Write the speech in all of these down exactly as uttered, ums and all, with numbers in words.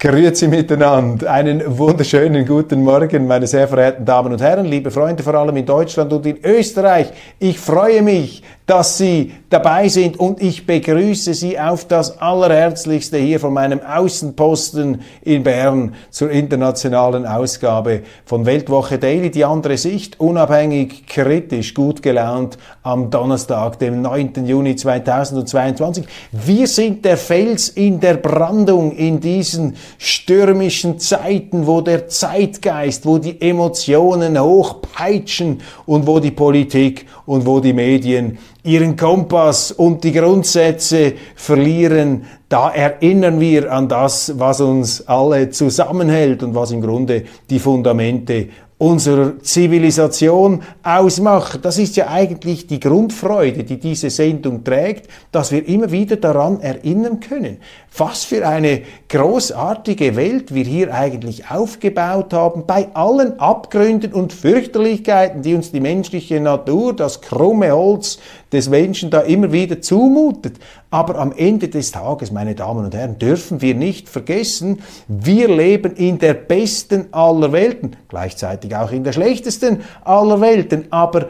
Grüezi miteinander, einen wunderschönen guten Morgen, meine sehr verehrten Damen und Herren, liebe Freunde, vor allem in Deutschland und in Österreich. Ich freue mich, dass Sie dabei sind und ich begrüße Sie auf das Allerherzlichste hier von meinem Außenposten in Bern zur internationalen Ausgabe von Weltwoche Daily. Die andere Sicht, unabhängig, kritisch, gut gelaunt am Donnerstag, dem neunten Juni zweitausendzweiundzwanzig. Wir sind der Fels in der Brandung in diesen stürmischen Zeiten, wo der Zeitgeist, wo die Emotionen hochpeitschen und wo die Politik und wo die Medien ihren Kompass und die Grundsätze verlieren. Da erinnern wir an das, was uns alle zusammenhält und was im Grunde die Fundamente unserer Zivilisation ausmacht. Das ist ja eigentlich die Grundfreude, die diese Sendung trägt, dass wir immer wieder daran erinnern können, was für eine großartige Welt wir hier eigentlich aufgebaut haben, bei allen Abgründen und Fürchterlichkeiten, die uns die menschliche Natur, das krumme Holz des Menschen da immer wieder zumutet. Aber am Ende des Tages, meine Damen und Herren, dürfen wir nicht vergessen, wir leben in der besten aller Welten, gleichzeitig auch in der schlechtesten aller Welten. Aber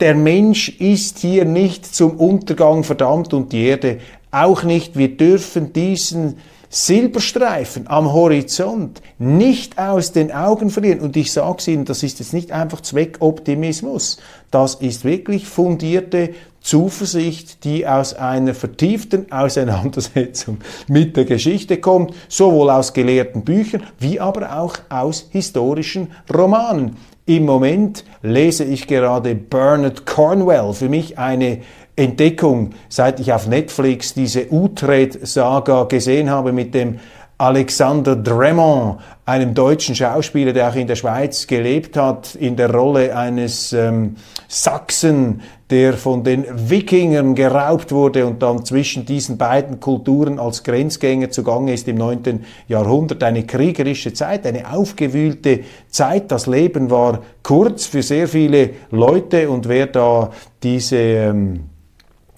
der Mensch ist hier nicht zum Untergang verdammt und die Erde auch nicht. Wir dürfen diesen Silberstreifen am Horizont nicht aus den Augen verlieren. Und ich sage es Ihnen, das ist jetzt nicht einfach Zweckoptimismus. Das ist wirklich fundierte Zuversicht, die aus einer vertieften Auseinandersetzung mit der Geschichte kommt, sowohl aus gelehrten Büchern wie aber auch aus historischen Romanen. Im Moment lese ich gerade Bernard Cornwell, für mich eine Entdeckung, seit ich auf Netflix diese Utrecht-Saga gesehen habe mit dem Alexander Dreymon, einem deutschen Schauspieler, der auch in der Schweiz gelebt hat, in der Rolle eines ähm, Sachsen, der von den Wikingern geraubt wurde und dann zwischen diesen beiden Kulturen als Grenzgänger zugange ist im neunten Jahrhundert. Eine kriegerische Zeit, eine aufgewühlte Zeit. Das Leben war kurz für sehr viele Leute und wer da diese ähm,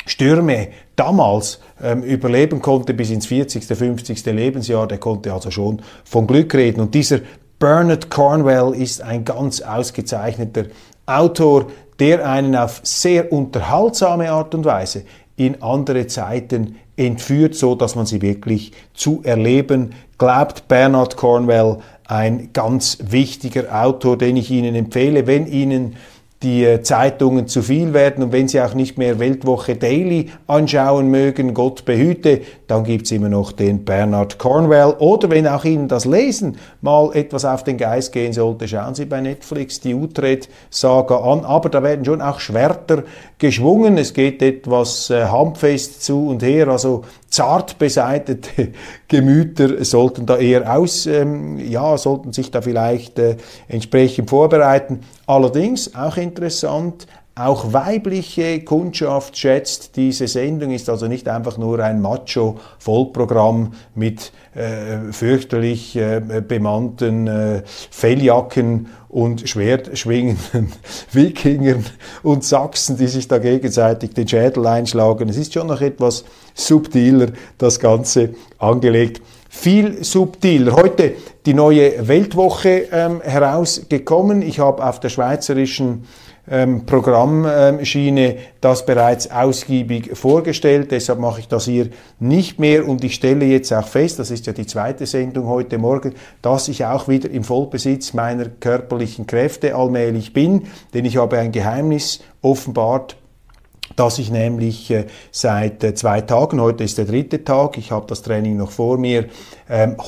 Stürme damals ähm, überleben konnte bis ins vierzigste, fünfzigste Lebensjahr, der konnte also schon von Glück reden. Und dieser Bernard Cornwell ist ein ganz ausgezeichneter Autor, der einen auf sehr unterhaltsame Art und Weise in andere Zeiten entführt, so dass man sie wirklich zu erleben glaubt. Bernard Cornwell, ein ganz wichtiger Autor, den ich Ihnen empfehle, wenn Ihnen die Zeitungen zu viel werden und wenn Sie auch nicht mehr Weltwoche Daily anschauen mögen, Gott behüte, dann gibt's immer noch den Bernard Cornwell. Oder wenn auch Ihnen das Lesen mal etwas auf den Geist gehen sollte, schauen Sie bei Netflix die Utrecht-Saga an. Aber da werden schon auch Schwerter geschwungen, es geht etwas äh, handfest zu und her, also zart beseitete Gemüter sollten da eher aus, ähm, ja, sollten sich da vielleicht äh, entsprechend vorbereiten. Allerdings, auch interessant, auch weibliche Kundschaft schätzt diese Sendung, ist also nicht einfach nur ein Macho-Vollprogramm mit äh, fürchterlich äh, bemannten äh, Felljacken und schwertschwingenden Wikingern und Sachsen, die sich da gegenseitig den Schädel einschlagen. Es ist schon noch etwas subtiler, das Ganze angelegt. Viel subtiler. Heute die neue Weltwoche ähm, herausgekommen. Ich habe auf der schweizerischen ähm, Programmschiene das bereits ausgiebig vorgestellt. Deshalb mache ich das hier nicht mehr. Und ich stelle jetzt auch fest, das ist ja die zweite Sendung heute Morgen, dass ich auch wieder im Vollbesitz meiner körperlichen Kräfte allmählich bin. Denn ich habe ein Geheimnis offenbart, dass ich nämlich seit zwei Tagen, heute ist der dritte Tag, ich habe das Training noch vor mir,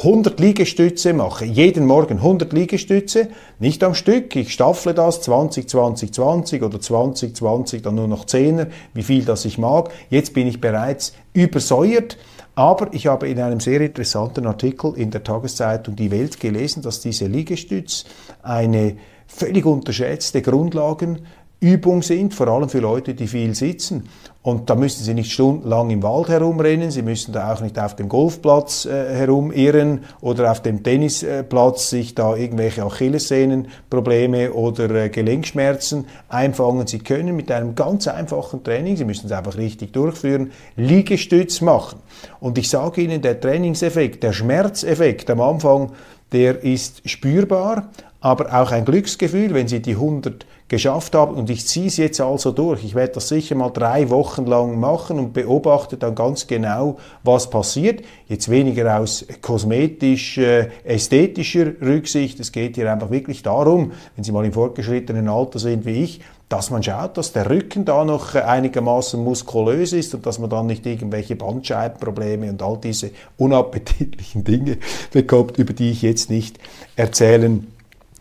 hundert Liegestütze mache. Jeden Morgen hundert Liegestütze, nicht am Stück. Ich staffle das zwanzig, zwanzig, zwanzig oder zwanzig, zwanzig, dann nur noch Zehner, wie viel das ich mag. Jetzt bin ich bereits übersäuert. Aber ich habe in einem sehr interessanten Artikel in der Tageszeitung Die Welt gelesen, dass diese Liegestütze eine völlig unterschätzte Grundlagen Übung sind, vor allem für Leute, die viel sitzen. Und da müssen sie nicht stundenlang im Wald herumrennen, sie müssen da auch nicht auf dem Golfplatz äh, herumirren oder auf dem Tennisplatz sich da irgendwelche Achillessehnenprobleme oder äh, Gelenkschmerzen einfangen. Sie können mit einem ganz einfachen Training, Sie müssen es einfach richtig durchführen, Liegestütz machen. Und ich sage Ihnen, der Trainingseffekt, der Schmerzeffekt am Anfang, der ist spürbar, aber auch ein Glücksgefühl, wenn Sie die hundert geschafft haben. Und ich ziehe es jetzt also durch. Ich werde das sicher mal drei Wochen lang machen und beobachte dann ganz genau, was passiert. Jetzt weniger aus kosmetisch-ästhetischer Rücksicht. Es geht hier einfach wirklich darum, wenn Sie mal im fortgeschrittenen Alter sind wie ich, dass man schaut, dass der Rücken da noch einigermaßen muskulös ist und dass man dann nicht irgendwelche Bandscheibenprobleme und all diese unappetitlichen Dinge bekommt, über die ich jetzt nicht erzählen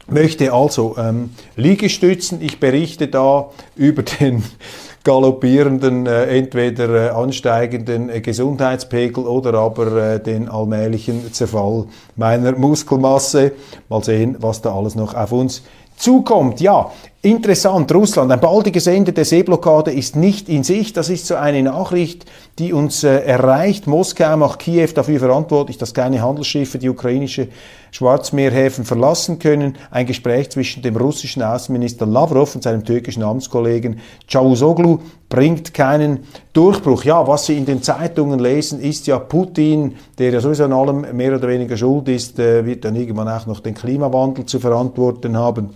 möchte. Also ähm, Liegestützen, ich berichte da über den galoppierenden, äh, entweder äh, ansteigenden äh, Gesundheitspegel oder aber äh, den allmählichen Zerfall meiner Muskelmasse. Mal sehen, was da alles noch auf uns zukommt. Ja, interessant, Russland, ein baldiges Ende der Seeblockade ist nicht in Sicht. Das ist so eine Nachricht, die uns äh, erreicht. Moskau macht Kiew dafür verantwortlich, dass keine Handelsschiffe die ukrainische Schwarzmeerhäfen verlassen können. Ein Gespräch zwischen dem russischen Außenminister Lavrov und seinem türkischen Amtskollegen Çavuşoğlu bringt keinen Durchbruch. Ja, was Sie in den Zeitungen lesen, ist ja Putin, der ja sowieso an allem mehr oder weniger schuld ist, äh, wird dann irgendwann auch noch den Klimawandel zu verantworten haben.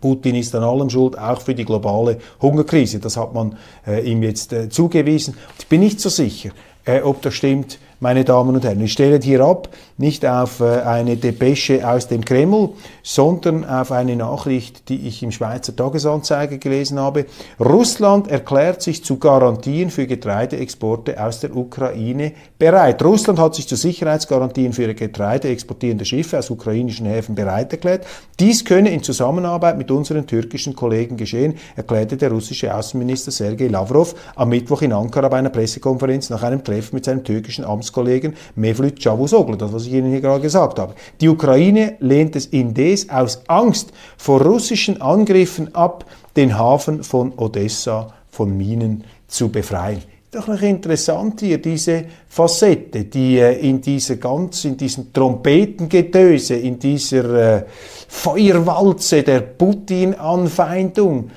Putin ist an allem schuld, auch für die globale Hungerkrise. Das hat man äh, ihm jetzt äh, zugewiesen. Ich bin nicht so sicher, äh, ob das stimmt, meine Damen und Herren. Ich stelle hier ab, nicht auf äh, eine Depesche aus dem Kreml, sondern auf eine Nachricht, die ich im Schweizer Tagesanzeiger gelesen habe. Russland erklärt sich zu Garantien für Getreideexporte aus der Ukraine bereit. Russland hat sich zu Sicherheitsgarantien für Getreide exportierende Schiffe aus ukrainischen Häfen bereit erklärt. Dies könne in Zusammenarbeit mit unseren türkischen Kollegen geschehen, erklärte der russische Außenminister Sergej Lavrov am Mittwoch in Ankara bei einer Pressekonferenz nach einem Treffen mit seinem türkischen Amtskollegen Kollegen Mevlüt Çavuşoğlu, das, was ich Ihnen hier gerade gesagt habe. Die Ukraine lehnt es indes aus Angst vor russischen Angriffen ab, den Hafen von Odessa von Minen zu befreien. Doch noch interessant hier diese Facette, die in dieser ganz, in diesem Trompetengetöse, in dieser äh, Feuerwalze der Putin-Anfeindung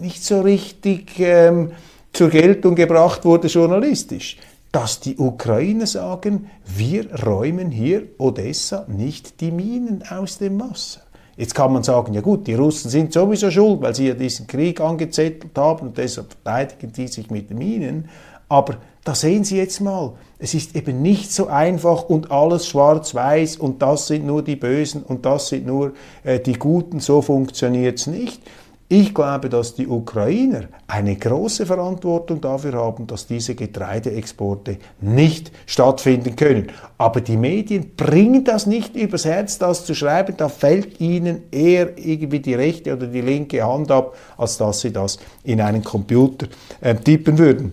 nicht so richtig ähm, zur Geltung gebracht wurde journalistisch. Dass die Ukrainer sagen, wir räumen hier Odessa nicht die Minen aus dem Wasser. Jetzt kann man sagen, ja gut, die Russen sind sowieso schuld, weil sie ja diesen Krieg angezettelt haben und deshalb verteidigen die sich mit den Minen. Aber da sehen Sie jetzt mal, es ist eben nicht so einfach und alles schwarz-weiß und das sind nur die Bösen und das sind nur äh, die Guten, so funktioniert es nicht. Ich glaube, dass die Ukrainer eine große Verantwortung dafür haben, dass diese Getreideexporte nicht stattfinden können. Aber die Medien bringen das nicht übers Herz, das zu schreiben. Da fällt ihnen eher irgendwie die rechte oder die linke Hand ab, als dass sie das in einen Computer äh, tippen würden.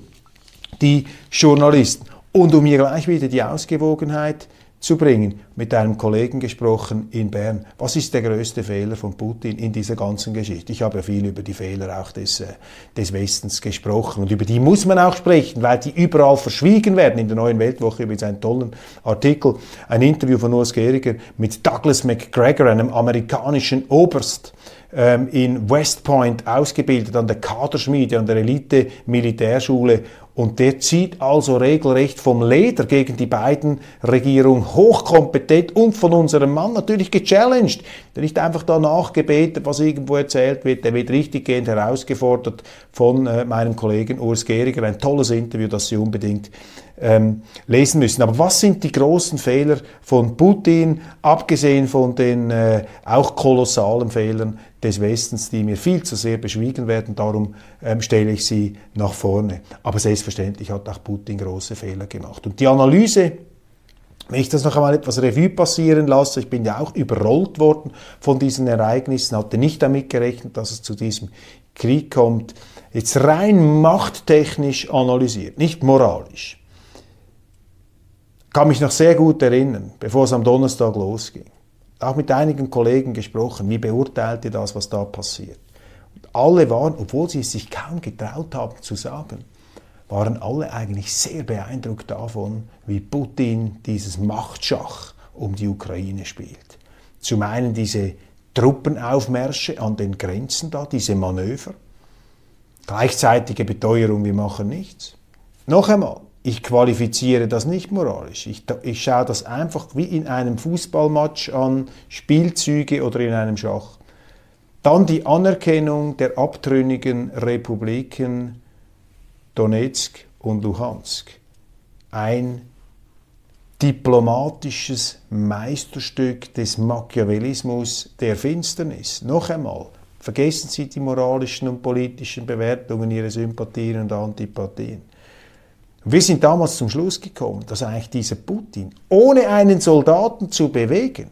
Die Journalisten. Und um hier gleich wieder die Ausgewogenheit zu bringen, mit einem Kollegen gesprochen in Bern. Was ist der größte Fehler von Putin in dieser ganzen Geschichte? Ich habe ja viel über die Fehler auch des, äh, des Westens gesprochen und über die muss man auch sprechen, weil die überall verschwiegen werden. In der Neuen Weltwoche übrigens einen tollen Artikel, ein Interview von Urs Gehriger mit Douglas McGregor, einem amerikanischen Oberst, ähm, in West Point ausgebildet, an der Kaderschmiede, an der Elite-Militärschule. Und der zieht also regelrecht vom Leder gegen die Biden-Regierung hochkompetent Souveränität und von unserem Mann natürlich gechallenged. Der nicht einfach danach gebeten, was irgendwo erzählt wird, der wird richtiggehend herausgefordert von äh, meinem Kollegen Urs Gehriger. Ein tolles Interview, das Sie unbedingt ähm, lesen müssen. Aber was sind die großen Fehler von Putin, abgesehen von den äh, auch kolossalen Fehlern des Westens, die mir viel zu sehr beschwiegen werden? Darum ähm, stelle ich sie nach vorne. Aber selbstverständlich hat auch Putin große Fehler gemacht. Und die Analyse, wenn ich das noch einmal etwas Revue passieren lasse, ich bin ja auch überrollt worden von diesen Ereignissen, hatte nicht damit gerechnet, dass es zu diesem Krieg kommt. Jetzt rein machttechnisch analysiert, nicht moralisch. Kann mich noch sehr gut erinnern, bevor es am Donnerstag losging, auch mit einigen Kollegen gesprochen, wie beurteilt ihr das, was da passiert? Und alle waren, obwohl sie es sich kaum getraut haben zu sagen, waren alle eigentlich sehr beeindruckt davon, wie Putin dieses Machtschach um die Ukraine spielt. Zum einen diese Truppenaufmärsche an den Grenzen da, diese Manöver, gleichzeitige Beteuerung, wir machen nichts. Noch einmal, ich qualifiziere das nicht moralisch. Ich, ich schaue das einfach wie in einem Fußballmatch an, Spielzüge oder in einem Schach. Dann die Anerkennung der abtrünnigen Republiken Donetsk und Luhansk. Ein diplomatisches Meisterstück des Machiavellismus der Finsternis. Noch einmal, vergessen Sie die moralischen und politischen Bewertungen, Ihre Sympathien und Antipathien. Wir sind damals zum Schluss gekommen, dass eigentlich dieser Putin, ohne einen Soldaten zu bewegen,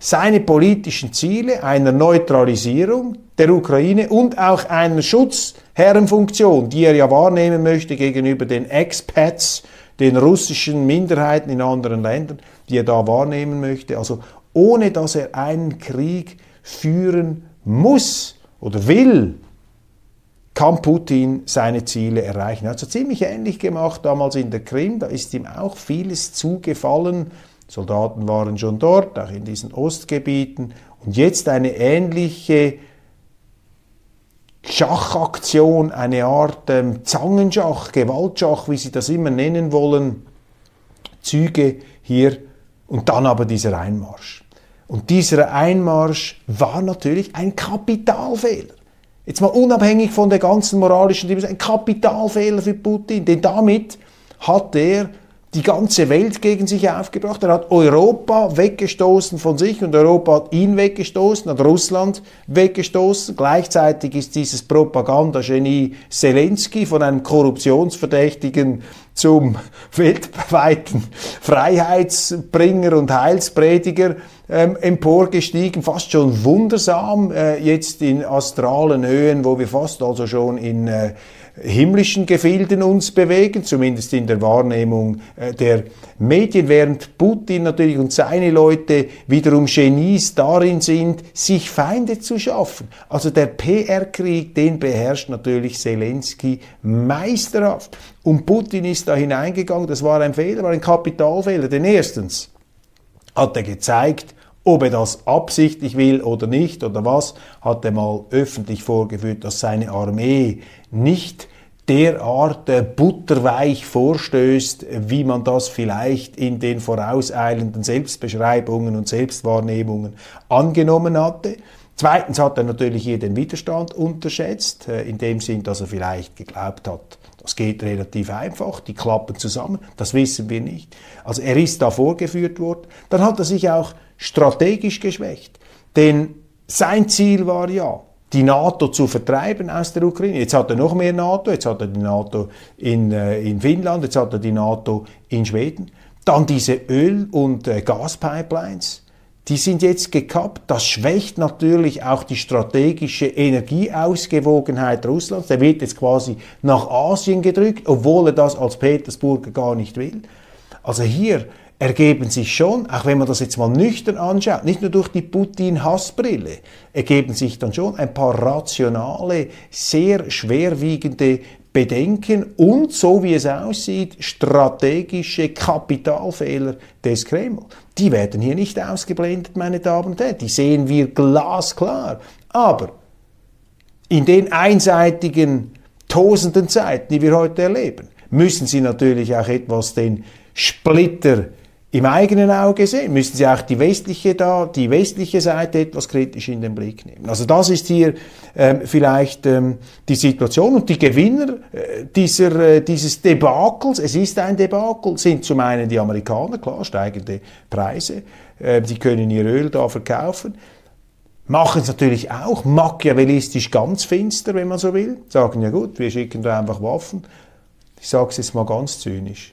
seine politischen Ziele einer Neutralisierung der Ukraine und auch einer Schutzherrenfunktion, die er ja wahrnehmen möchte gegenüber den Expats, den russischen Minderheiten in anderen Ländern, die er da wahrnehmen möchte, also ohne dass er einen Krieg führen muss oder will, kann Putin seine Ziele erreichen. Er hat es so ziemlich ähnlich gemacht damals in der Krim, da ist ihm auch vieles zugefallen. Soldaten waren schon dort, auch in diesen Ostgebieten. Und jetzt eine ähnliche Schachaktion, eine Art ähm, Zangenschach, Gewaltschach, wie Sie das immer nennen wollen, Züge hier und dann aber dieser Einmarsch. Und dieser Einmarsch war natürlich ein Kapitalfehler. Jetzt mal unabhängig von der ganzen moralischen Dimension, ein Kapitalfehler für Putin, denn damit hat er die ganze Welt gegen sich aufgebracht. Er hat Europa weggestoßen von sich und Europa hat ihn weggestoßen, hat Russland weggestoßen. Gleichzeitig ist dieses Propagandagenie Selensky von einem Korruptionsverdächtigen zum weltweiten Freiheitsbringer und Heilsprediger ähm, emporgestiegen. Fast schon wundersam, äh, jetzt in astralen Höhen, wo wir fast also schon in äh, himmlischen Gefilden uns bewegen, zumindest in der Wahrnehmung äh, der Medien, während Putin natürlich und seine Leute wiederum Genies darin sind, sich Feinde zu schaffen. Also der P R-Krieg, den beherrscht natürlich Selensky meisterhaft. Und Putin ist da hineingegangen, das war ein Fehler, war ein Kapitalfehler. Denn erstens hat er gezeigt, ob er das absichtlich will oder nicht oder was, hat er mal öffentlich vorgeführt, dass seine Armee nicht derart butterweich vorstößt, wie man das vielleicht in den vorauseilenden Selbstbeschreibungen und Selbstwahrnehmungen angenommen hatte. Zweitens hat er natürlich hier den Widerstand unterschätzt, in dem Sinn, dass er vielleicht geglaubt hat, das geht relativ einfach, die klappen zusammen, das wissen wir nicht. Also er ist da vorgeführt worden. Dann hat er sich auch strategisch geschwächt, denn sein Ziel war ja, die NATO zu vertreiben aus der Ukraine. Jetzt hat er noch mehr NATO, jetzt hat er die NATO in, in Finnland, jetzt hat er die NATO in Schweden. Dann diese Öl- und Gaspipelines. Die sind jetzt gekappt. Das schwächt natürlich auch die strategische Energieausgewogenheit Russlands. Der wird jetzt quasi nach Asien gedrückt, obwohl er das als Petersburger gar nicht will. Also hier ergeben sich schon, auch wenn man das jetzt mal nüchtern anschaut, nicht nur durch die Putin-Hassbrille, ergeben sich dann schon ein paar rationale, sehr schwerwiegende Bedenken und, so wie es aussieht, strategische Kapitalfehler des Kreml. Die werden hier nicht ausgeblendet, meine Damen und Herren. Die sehen wir glasklar. Aber in den einseitigen, tosenden Zeiten, die wir heute erleben, müssen Sie natürlich auch etwas den Splitter im eigenen Auge sehen, müssen Sie auch die westliche, da, die westliche Seite etwas kritisch in den Blick nehmen. Also das ist hier ähm, vielleicht ähm, die Situation. Und die Gewinner äh, dieser, äh, dieses Debakels, es ist ein Debakel, sind zum einen die Amerikaner, klar, steigende Preise, äh, die können ihr Öl da verkaufen. Machen es natürlich auch machiavellistisch ganz finster, wenn man so will. Sagen, ja gut, wir schicken da einfach Waffen. Ich sage es jetzt mal ganz zynisch.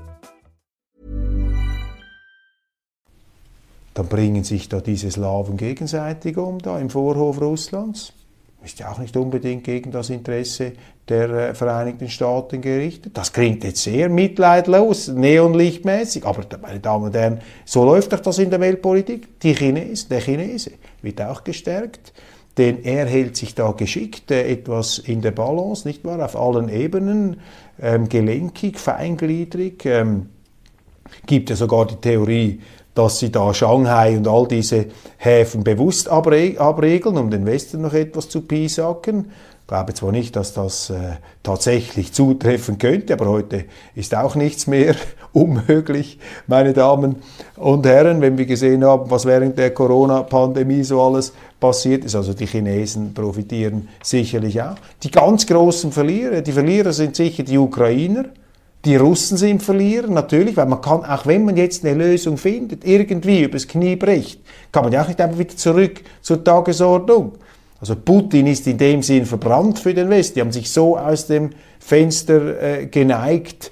Dann bringen sich da diese Slawen gegenseitig um, da im Vorhof Russlands. Ist ja auch nicht unbedingt gegen das Interesse der äh, Vereinigten Staaten gerichtet. Das klingt jetzt sehr mitleidlos, neonlichtmäßig, aber, meine Damen und Herren, so läuft doch das in der Weltpolitik. Die Chinesen, der Chinese wird auch gestärkt, denn er hält sich da geschickt äh, etwas in der Balance, nicht wahr, auf allen Ebenen, ähm, gelenkig, feingliedrig. Ähm, gibt ja sogar die Theorie, dass sie da Shanghai und all diese Häfen bewusst abre- abregeln, um den Westen noch etwas zu piesacken. Ich glaube zwar nicht, dass das äh, tatsächlich zutreffen könnte, aber heute ist auch nichts mehr unmöglich, meine Damen und Herren, wenn wir gesehen haben, was während der Corona-Pandemie so alles passiert ist. Also die Chinesen profitieren sicherlich auch. Die ganz großen Verlierer, die Verlierer sind sicher die Ukrainer. Die Russen sind verlieren, natürlich, weil man kann, auch wenn man jetzt eine Lösung findet, irgendwie übers Knie bricht, kann man ja auch nicht einfach wieder zurück zur Tagesordnung. Also Putin ist in dem Sinn verbrannt für den Westen. Die haben sich so aus dem Fenster äh, geneigt.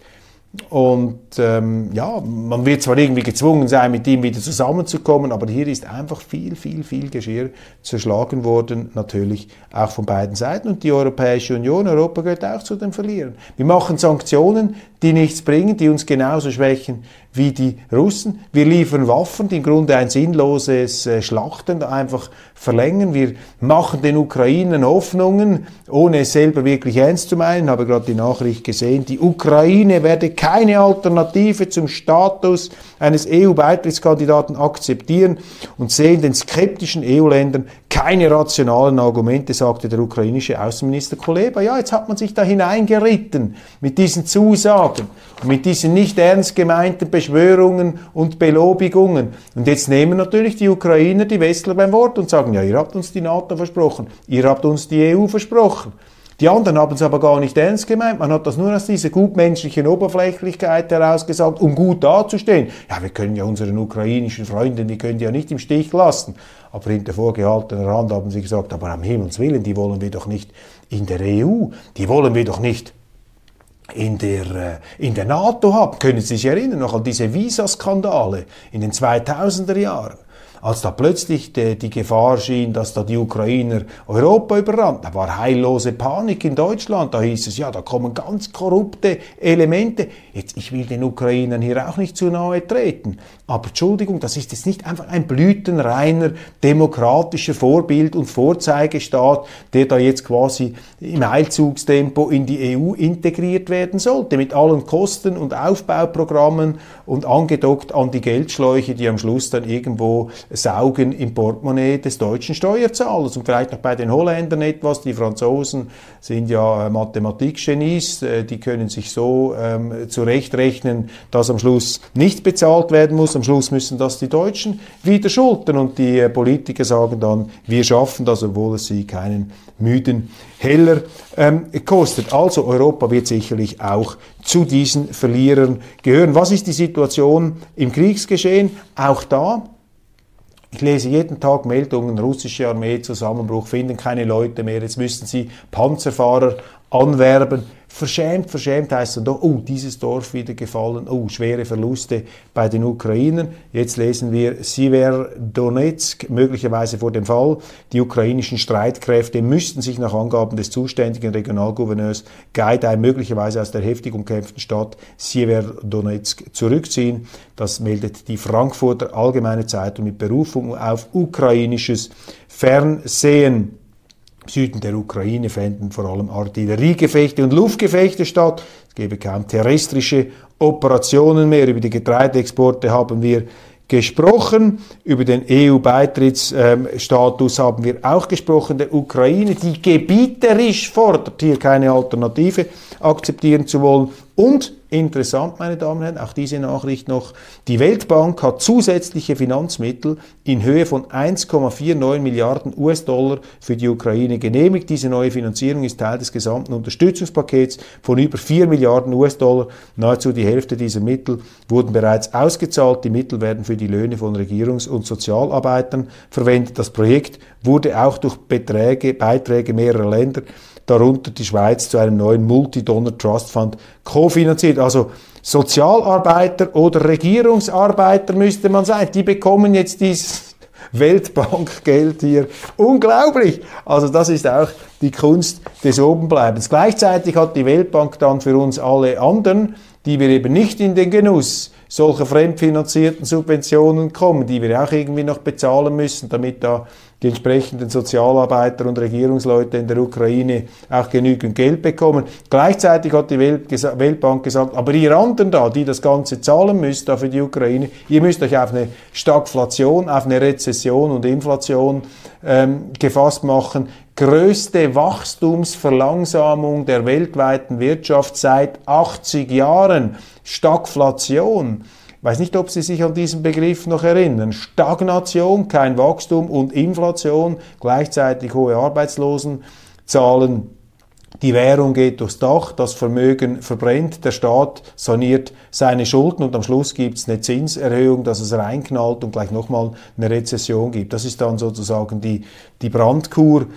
Und ähm, ja, man wird zwar irgendwie gezwungen sein, mit ihm wieder zusammenzukommen, aber hier ist einfach viel, viel, viel Geschirr zerschlagen worden, natürlich auch von beiden Seiten. Und die Europäische Union, Europa gehört auch zu den Verlierern. Wir machen Sanktionen, die nichts bringen, die uns genauso schwächen wie die Russen. Wir liefern Waffen, die im Grunde ein sinnloses äh, Schlachten einfach verlängern. Wir machen den Ukrainern Hoffnungen, ohne es selber wirklich ernst zu meinen. Ich habe gerade die Nachricht gesehen, die Ukraine werde keine Alternative zum Status eines E U-Beitrittskandidaten akzeptieren und sehen den skeptischen E U-Ländern keine rationalen Argumente, sagte der ukrainische Außenminister Kuleba. Ja, jetzt hat man sich da hineingeritten mit diesen Zusagen und mit diesen nicht ernst gemeinten Beschwörungen und Belobigungen. Und jetzt nehmen natürlich die Ukrainer die Westler beim Wort und sagen, ja, ihr habt uns die NATO versprochen, ihr habt uns die E U versprochen. Die anderen haben es aber gar nicht ernst gemeint. Man hat das nur aus dieser gutmenschlichen Oberflächlichkeit herausgesagt, um gut dazustehen. Ja, wir können ja unseren ukrainischen Freunden, die können die ja nicht im Stich lassen. Aber hinter vorgehaltener Hand haben sie gesagt, aber am Himmels Willen, die wollen wir doch nicht in der E U, die wollen wir doch nicht in der, in der NATO haben. Können Sie sich erinnern noch an diese Visa-Skandale in den zweitausender Jahren? Als da plötzlich die, die Gefahr schien, dass da die Ukrainer Europa überrannt, da war heillose Panik in Deutschland, da hieß es, ja, da kommen ganz korrupte Elemente. Jetzt, ich will den Ukrainern hier auch nicht zu nahe treten, aber Entschuldigung, das ist jetzt nicht einfach ein blütenreiner demokratischer Vorbild- und Vorzeigestaat, der da jetzt quasi im Eilzugstempo in die E U integriert werden sollte, mit allen Kosten und Aufbauprogrammen und angedockt an die Geldschläuche, die am Schluss dann irgendwo saugen im Portemonnaie des deutschen Steuerzahlers. Und vielleicht noch bei den Holländern etwas, die Franzosen sind ja Mathematikgenies, die können sich so ähm, zurechtrechnen, dass am Schluss nichts bezahlt werden muss, am Schluss müssen das die Deutschen wieder schultern und die äh, Politiker sagen dann, wir schaffen das, obwohl es sie keinen müden Heller ähm, kostet. Also Europa wird sicherlich auch zu diesen Verlierern gehören. Was ist die Situation im Kriegsgeschehen? Auch da, ich lese jeden Tag Meldungen, russische Armee, Zusammenbruch, finden keine Leute mehr, jetzt müssen sie Panzerfahrer anwerben. Verschämt, verschämt heisst dann doch, oh, dieses Dorf wieder gefallen, oh, schwere Verluste bei den Ukrainern. Jetzt lesen wir Sjewjerodonezk, möglicherweise vor dem Fall. Die ukrainischen Streitkräfte müssten sich nach Angaben des zuständigen Regionalgouverneurs Gaidai möglicherweise aus der heftig umkämpften Stadt Sjewjerodonezk zurückziehen. Das meldet die Frankfurter Allgemeine Zeitung mit Berufung auf ukrainisches Fernsehen. Im Süden der Ukraine fänden vor allem Artilleriegefechte und Luftgefechte statt. Es gäbe kaum terrestrische Operationen mehr. Über die Getreideexporte haben wir gesprochen. Über den E U-Beitrittsstatus haben wir auch gesprochen. Der Ukraine, die gebieterisch fordert, hier keine Alternative akzeptieren zu wollen. Und interessant, meine Damen und Herren, auch diese Nachricht noch. Die Weltbank hat zusätzliche Finanzmittel in Höhe von eins Komma neunundvierzig Milliarden U S-Dollar für die Ukraine genehmigt. Diese neue Finanzierung ist Teil des gesamten Unterstützungspakets von über vier Milliarden U S-Dollar. Nahezu die Hälfte dieser Mittel wurden bereits ausgezahlt. Die Mittel werden für die Löhne von Regierungs- und Sozialarbeitern verwendet. Das Projekt wurde auch durch Beträge, Beiträge mehrerer Länder, darunter die Schweiz, zu einem neuen Multi-Donor-Trust-Fund kofinanziert. Also Sozialarbeiter oder Regierungsarbeiter müsste man sein. Die bekommen jetzt dieses Weltbankgeld hier. Unglaublich! Also das ist auch die Kunst des Obenbleibens. Gleichzeitig hat die Weltbank dann für uns alle anderen, die wir eben nicht in den Genuss solcher fremdfinanzierten Subventionen kommen, die wir auch irgendwie noch bezahlen müssen, damit da die entsprechenden Sozialarbeiter und Regierungsleute in der Ukraine auch genügend Geld bekommen. Gleichzeitig hat die Weltbank gesagt, aber ihr anderen da, die das Ganze zahlen müsst da für die Ukraine, ihr müsst euch auf eine Stagflation, auf eine Rezession und Inflation ähm, gefasst machen. Größte Wachstumsverlangsamung der weltweiten Wirtschaft seit achtzig Jahren. Stagflation. Ich weiß nicht, ob Sie sich an diesen Begriff noch erinnern. Stagnation, kein Wachstum, und Inflation, gleichzeitig hohe Arbeitslosenzahlen. Die Währung geht durchs Dach, das Vermögen verbrennt, der Staat saniert seine Schulden und am Schluss gibt's eine Zinserhöhung, dass es reinknallt und gleich nochmal eine Rezession gibt. Das ist dann sozusagen die, die Brandkur,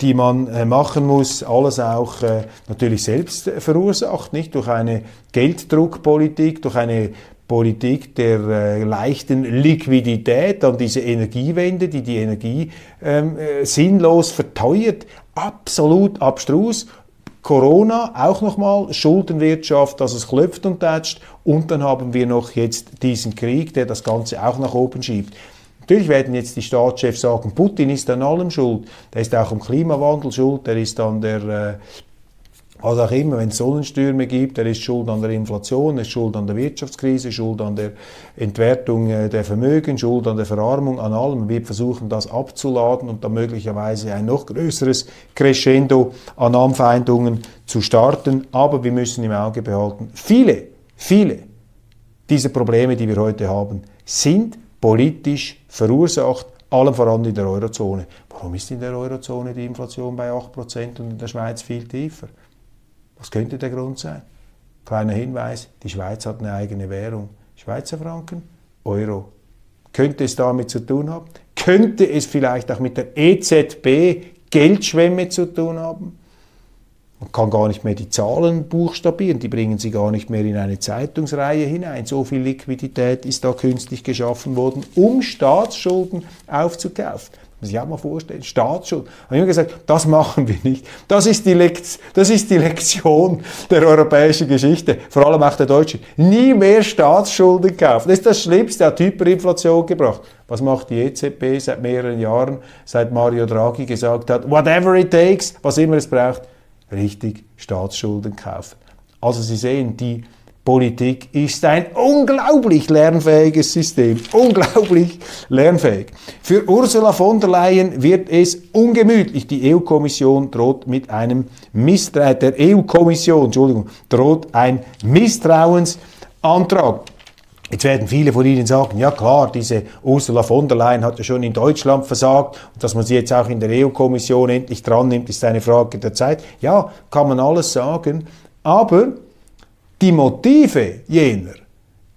die man machen muss, alles auch äh, natürlich selbst verursacht, nicht durch eine Gelddruckpolitik, durch eine Politik der äh, leichten Liquidität, dann diese Energiewende, die die Energie ähm, äh, sinnlos verteuert, absolut abstrus. Corona, auch nochmal, Schuldenwirtschaft, dass es klopft und tätscht, und dann haben wir noch jetzt diesen Krieg, der das Ganze auch nach oben schiebt. Natürlich werden jetzt die Staatschefs sagen, Putin ist an allem schuld, der ist auch am Klimawandel schuld, der ist an der, äh, was auch immer, wenn es Sonnenstürme gibt, der ist schuld an der Inflation, er ist schuld an der Wirtschaftskrise, schuld an der Entwertung äh, der Vermögen, schuld an der Verarmung, an allem. Wir versuchen das abzuladen und dann möglicherweise ein noch größeres Crescendo an Anfeindungen zu starten. Aber wir müssen im Auge behalten, viele, viele dieser Probleme, die wir heute haben, sind politisch verursacht, allem voran in der Eurozone. Warum ist in der Eurozone die Inflation bei acht Prozent und in der Schweiz viel tiefer? Was könnte der Grund sein? Kleiner Hinweis, die Schweiz hat eine eigene Währung. Schweizer Franken, Euro. Könnte es damit zu tun haben? Könnte es vielleicht auch mit der E Z B Geldschwemme zu tun haben? Man kann gar nicht mehr die Zahlen buchstabieren, die bringen sie gar nicht mehr in eine Zeitungsreihe hinein. So viel Liquidität ist da künstlich geschaffen worden, um Staatsschulden aufzukaufen. Muss ich auch mal vorstellen, Staatsschulden. Ich habe immer gesagt, das machen wir nicht. Das ist, die Lekt- das ist die Lektion der europäischen Geschichte, vor allem auch der deutschen. Nie mehr Staatsschulden kaufen. Das ist das Schlimmste, hat Hyperinflation gebracht. Was macht die E Z B seit mehreren Jahren, seit Mario Draghi gesagt hat, whatever it takes, was immer es braucht, richtig Staatsschulden kaufen. Also Sie sehen, die Politik ist ein unglaublich lernfähiges System. Unglaublich lernfähig. Für Ursula von der Leyen wird es ungemütlich. Die E U-Kommission droht mit einem Misstrauen, der E U-Kommission, Entschuldigung, droht ein Misstrauensantrag. Jetzt werden viele von Ihnen sagen, ja klar, diese Ursula von der Leyen hat ja schon in Deutschland versagt und dass man sie jetzt auch in der E U-Kommission endlich dran nimmt, ist eine Frage der Zeit. Ja, kann man alles sagen, aber die Motive jener,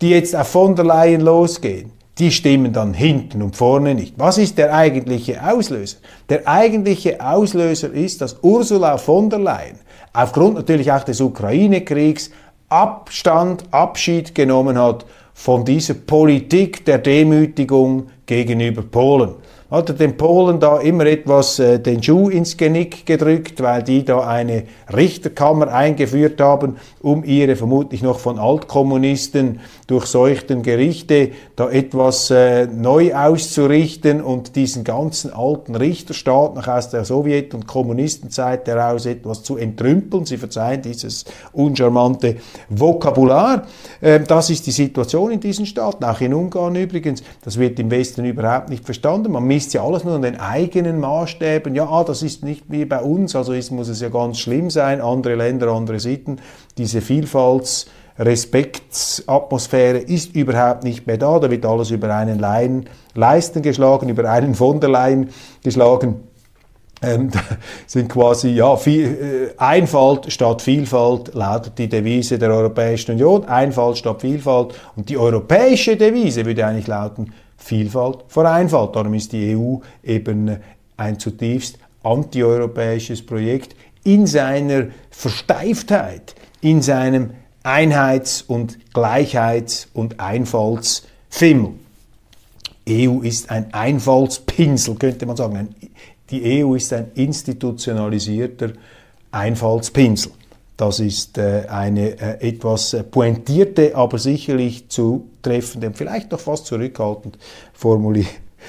die jetzt auf von der Leyen losgehen, die stimmen dann hinten und vorne nicht. Was ist der eigentliche Auslöser? Der eigentliche Auslöser ist, dass Ursula von der Leyen aufgrund natürlich auch des Ukraine-Kriegs Abstand, Abschied genommen hat von dieser Politik der Demütigung gegenüber Polen. Hat er den Polen da immer etwas äh, den Schuh ins Genick gedrückt, weil die da eine Richterkammer eingeführt haben, um ihre vermutlich noch von Altkommunisten durchseuchten Gerichte da etwas äh, neu auszurichten und diesen ganzen alten Richterstaat noch aus der Sowjet- und Kommunistenzeit heraus etwas zu entrümpeln. Sie verzeihen dieses uncharmante Vokabular. Ähm, das ist die Situation in diesen Staaten, auch in Ungarn übrigens. Das wird im Westen überhaupt nicht verstanden. Man ist ja alles nur an den eigenen Maßstäben. Ja, ah, das ist nicht wie bei uns, also ist, muss es ja ganz schlimm sein. Andere Länder, andere Sitten. Diese Vielfalts-Respektsatmosphäre ist überhaupt nicht mehr da. Da wird alles über einen Leyen, Leisten geschlagen, über einen von der Leyen geschlagen. Ähm, sind quasi, ja, viel, äh, Einfalt statt Vielfalt lautet die Devise der Europäischen Union. Einfalt statt Vielfalt. Und die europäische Devise würde eigentlich lauten, Vielfalt vor Einfalt. Darum ist die E U eben ein zutiefst antieuropäisches Projekt in seiner Versteiftheit, in seinem Einheits- und Gleichheits- und Einfallsfimmel. E U ist ein Einfallspinsel, könnte man sagen. Die E U ist ein institutionalisierter Einfallspinsel. Das ist eine etwas pointierte, aber sicherlich zutreffende und vielleicht noch fast zurückhaltend, formulier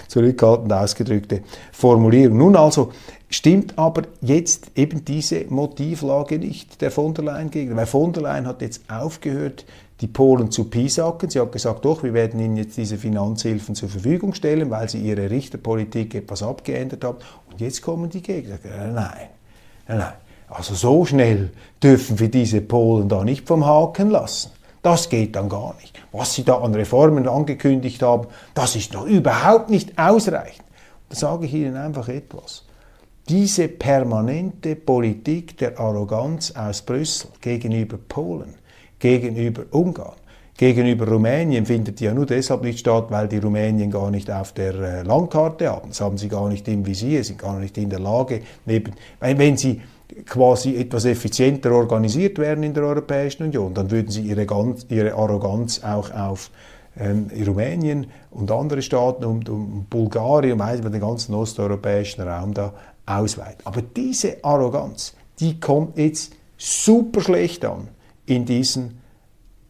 zurückhaltend ausgedrückte Formulierung. Nun also, stimmt aber jetzt eben diese Motivlage nicht der von der Leyen Gegner, weil von der Leyen hat jetzt aufgehört, die Polen zu piesacken. Sie hat gesagt, doch, wir werden ihnen jetzt diese Finanzhilfen zur Verfügung stellen, weil sie ihre Richterpolitik etwas abgeändert haben. Und jetzt kommen die Gegner. Nein, nein. Also so schnell dürfen wir diese Polen da nicht vom Haken lassen. Das geht dann gar nicht. Was sie da an Reformen angekündigt haben, das ist noch überhaupt nicht ausreichend. Da sage ich Ihnen einfach etwas. Diese permanente Politik der Arroganz aus Brüssel gegenüber Polen, gegenüber Ungarn, gegenüber Rumänien findet die ja nur deshalb nicht statt, weil die Rumänien gar nicht auf der Landkarte haben. Das haben sie gar nicht im Visier, sind gar nicht in der Lage, neben, wenn sie quasi etwas effizienter organisiert werden in der Europäischen Union, dann würden sie ihre, ganz, ihre Arroganz auch auf ähm, Rumänien und andere Staaten und um Bulgarien und den ganzen osteuropäischen Raum da ausweiten. Aber diese Arroganz, die kommt jetzt super schlecht an in diesen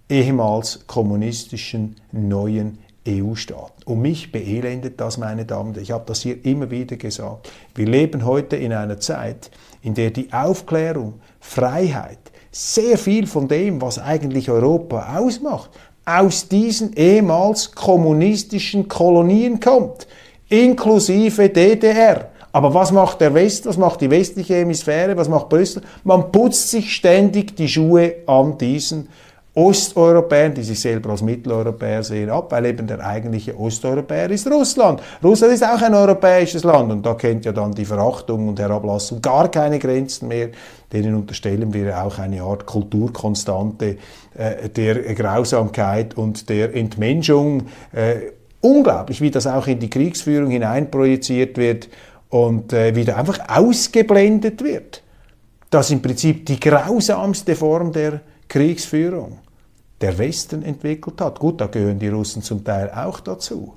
ehemals kommunistischen neuen E U-Staaten. Und mich beelendet das, meine Damen und Herren. Ich habe das hier immer wieder gesagt. Wir leben heute in einer Zeit, in der die Aufklärung, Freiheit, sehr viel von dem, was eigentlich Europa ausmacht, aus diesen ehemals kommunistischen Kolonien kommt, inklusive D D R. Aber was macht der Westen, was macht die westliche Hemisphäre, was macht Brüssel? Man putzt sich ständig die Schuhe an diesen Osteuropäern, die sich selber als Mitteleuropäer sehen, ab, weil eben der eigentliche Osteuropäer ist Russland. Russland ist auch ein europäisches Land und da kennt ja dann die Verachtung und Herablassung gar keine Grenzen mehr. Denen unterstellen wir auch eine Art Kulturkonstante äh, der Grausamkeit und der Entmenschung. Äh, unglaublich, wie das auch in die Kriegsführung hineinprojiziert wird und äh, wieder einfach ausgeblendet wird. Das ist im Prinzip die grausamste Form der Kriegsführung der Westen entwickelt hat. Gut, da gehören die Russen zum Teil auch dazu.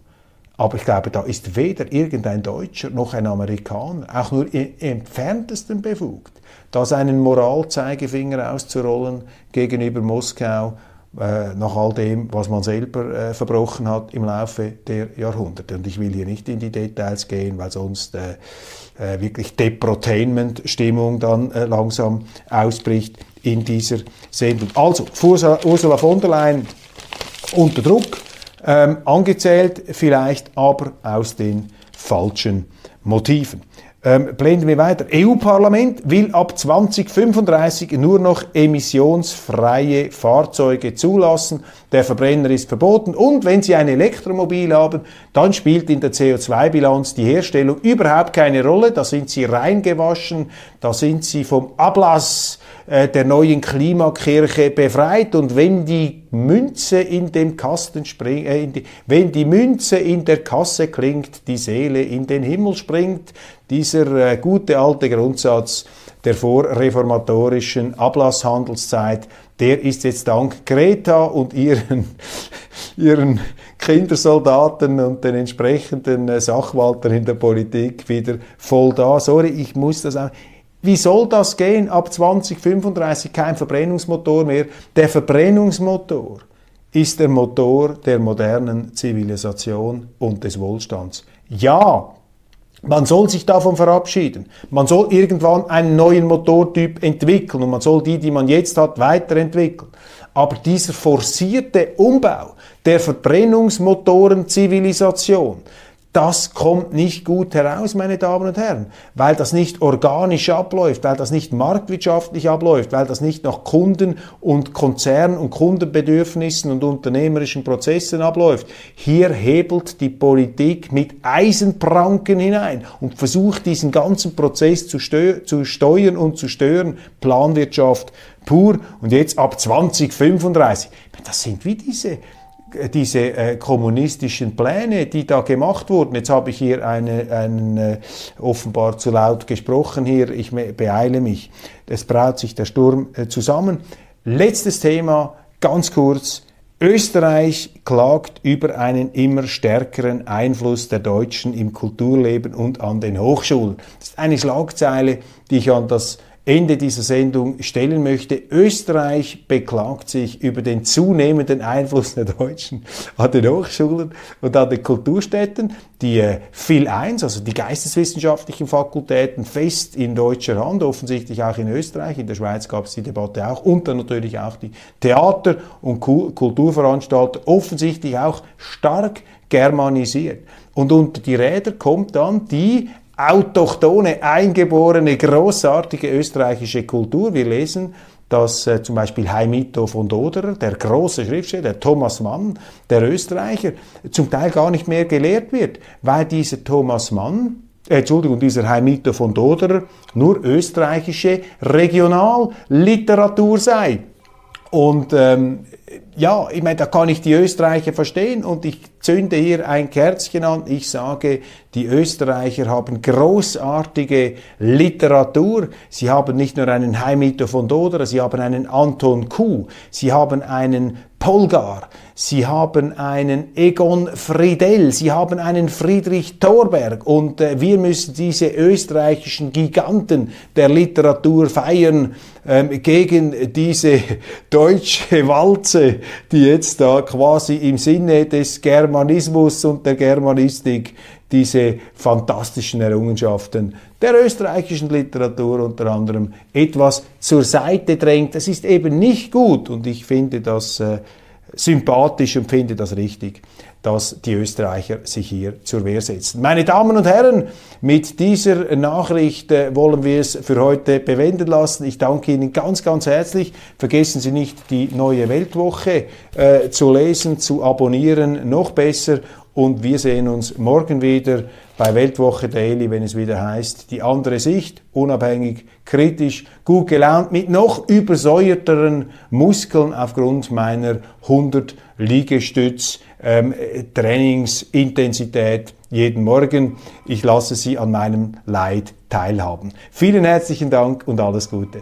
Aber ich glaube, da ist weder irgendein Deutscher noch ein Amerikaner, auch nur im entferntesten befugt, da seinen Moralzeigefinger auszurollen gegenüber Moskau, äh, nach all dem, was man selber äh, verbrochen hat im Laufe der Jahrhunderte. Und ich will hier nicht in die Details gehen, weil sonst äh, äh, wirklich Deprotainment-Stimmung dann äh, langsam ausbricht in dieser Sendung. Also, Ursula von der Leyen unter Druck, ähm, angezählt, vielleicht aber aus den falschen Motiven. Ähm, blenden wir weiter. E U-Parlament will ab zwanzig fünfunddreißig nur noch emissionsfreie Fahrzeuge zulassen. Der Verbrenner ist verboten. Und wenn Sie ein Elektromobil haben, dann spielt in der C O zwei Bilanz die Herstellung überhaupt keine Rolle. Da sind Sie reingewaschen, da sind Sie vom Ablass äh, der neuen Klimakirche befreit. Und wenn die Münze in dem Kasten springt, äh, in die, wenn die Münze in der Kasse klingt, die Seele in den Himmel springt. Dieser äh, gute alte Grundsatz der vorreformatorischen Ablasshandelszeit, der ist jetzt dank Greta und ihren, ihren Kindersoldaten und den entsprechenden äh, Sachwaltern in der Politik wieder voll da. Sorry, ich muss das auch. Wie soll das gehen? Ab zwanzig fünfunddreißig kein Verbrennungsmotor mehr. Der Verbrennungsmotor ist der Motor der modernen Zivilisation und des Wohlstands. Ja! Man soll sich davon verabschieden. Man soll irgendwann einen neuen Motortyp entwickeln und man soll die, die man jetzt hat, weiterentwickeln. Aber dieser forcierte Umbau der Verbrennungsmotoren-Zivilisation, das kommt nicht gut heraus, meine Damen und Herren, weil das nicht organisch abläuft, weil das nicht marktwirtschaftlich abläuft, weil das nicht nach Kunden- und Konzern- und Kundenbedürfnissen und unternehmerischen Prozessen abläuft. Hier hebelt die Politik mit Eisenpranken hinein und versucht, diesen ganzen Prozess zu, zu steuern und zu stören. Planwirtschaft pur. Und jetzt ab zwanzig fünfunddreißig. Das sind wie diese... diese äh, kommunistischen Pläne, die da gemacht wurden. Jetzt habe ich hier eine, einen äh, offenbar zu laut gesprochen hier, ich beeile mich. Es braut sich der Sturm äh, zusammen. Letztes Thema, ganz kurz. Österreich klagt über einen immer stärkeren Einfluss der Deutschen im Kulturleben und an den Hochschulen. Das ist eine Schlagzeile, die ich an das Ende dieser Sendung stellen möchte. Österreich beklagt sich über den zunehmenden Einfluss der Deutschen an den Hochschulen und an den Kulturstätten, die äh, Phil eins, also die geisteswissenschaftlichen Fakultäten, fest in deutscher Hand, offensichtlich auch in Österreich, in der Schweiz gab es die Debatte auch, und dann natürlich auch die Theater- und Kulturveranstalter, offensichtlich auch stark germanisiert. Und unter die Räder kommt dann die autochtone, eingeborene, großartige österreichische Kultur. Wir lesen, dass äh, zum Beispiel Heimito von Doderer, der große Schriftsteller, der Thomas Mann, der Österreicher, zum Teil gar nicht mehr gelehrt wird, weil dieser Thomas Mann, äh, Entschuldigung, dieser Heimito von Doderer nur österreichische Regionalliteratur sei. Und ähm, ja, ich meine, da kann ich die Österreicher verstehen und ich zünde hier ein Kerzchen an. Ich sage, die Österreicher haben großartige Literatur. Sie haben nicht nur einen Heimito von Doderer, sie haben einen Anton Kuh, sie haben einen Polgar, sie haben einen Egon Friedell, sie haben einen Friedrich Torberg und äh, wir müssen diese österreichischen Giganten der Literatur feiern ähm, gegen diese deutsche Walze, die jetzt da quasi im Sinne des Germanismus und der Germanistik diese fantastischen Errungenschaften der österreichischen Literatur unter anderem etwas zur Seite drängt. Das ist eben nicht gut und ich finde das äh, sympathisch und finde das richtig, dass die Österreicher sich hier zur Wehr setzen. Meine Damen und Herren, mit dieser Nachricht äh, wollen wir es für heute bewenden lassen. Ich danke Ihnen ganz, ganz herzlich. Vergessen Sie nicht, die neue Weltwoche äh, zu lesen, zu abonnieren, noch besser. Und wir sehen uns morgen wieder bei Weltwoche Daily, wenn es wieder heißt, die andere Sicht, unabhängig, kritisch, gut gelaunt, mit noch übersäuerteren Muskeln aufgrund meiner hundert Liegestütz ähm, Trainingsintensität jeden Morgen. Ich lasse Sie an meinem Leid teilhaben. Vielen herzlichen Dank und alles Gute.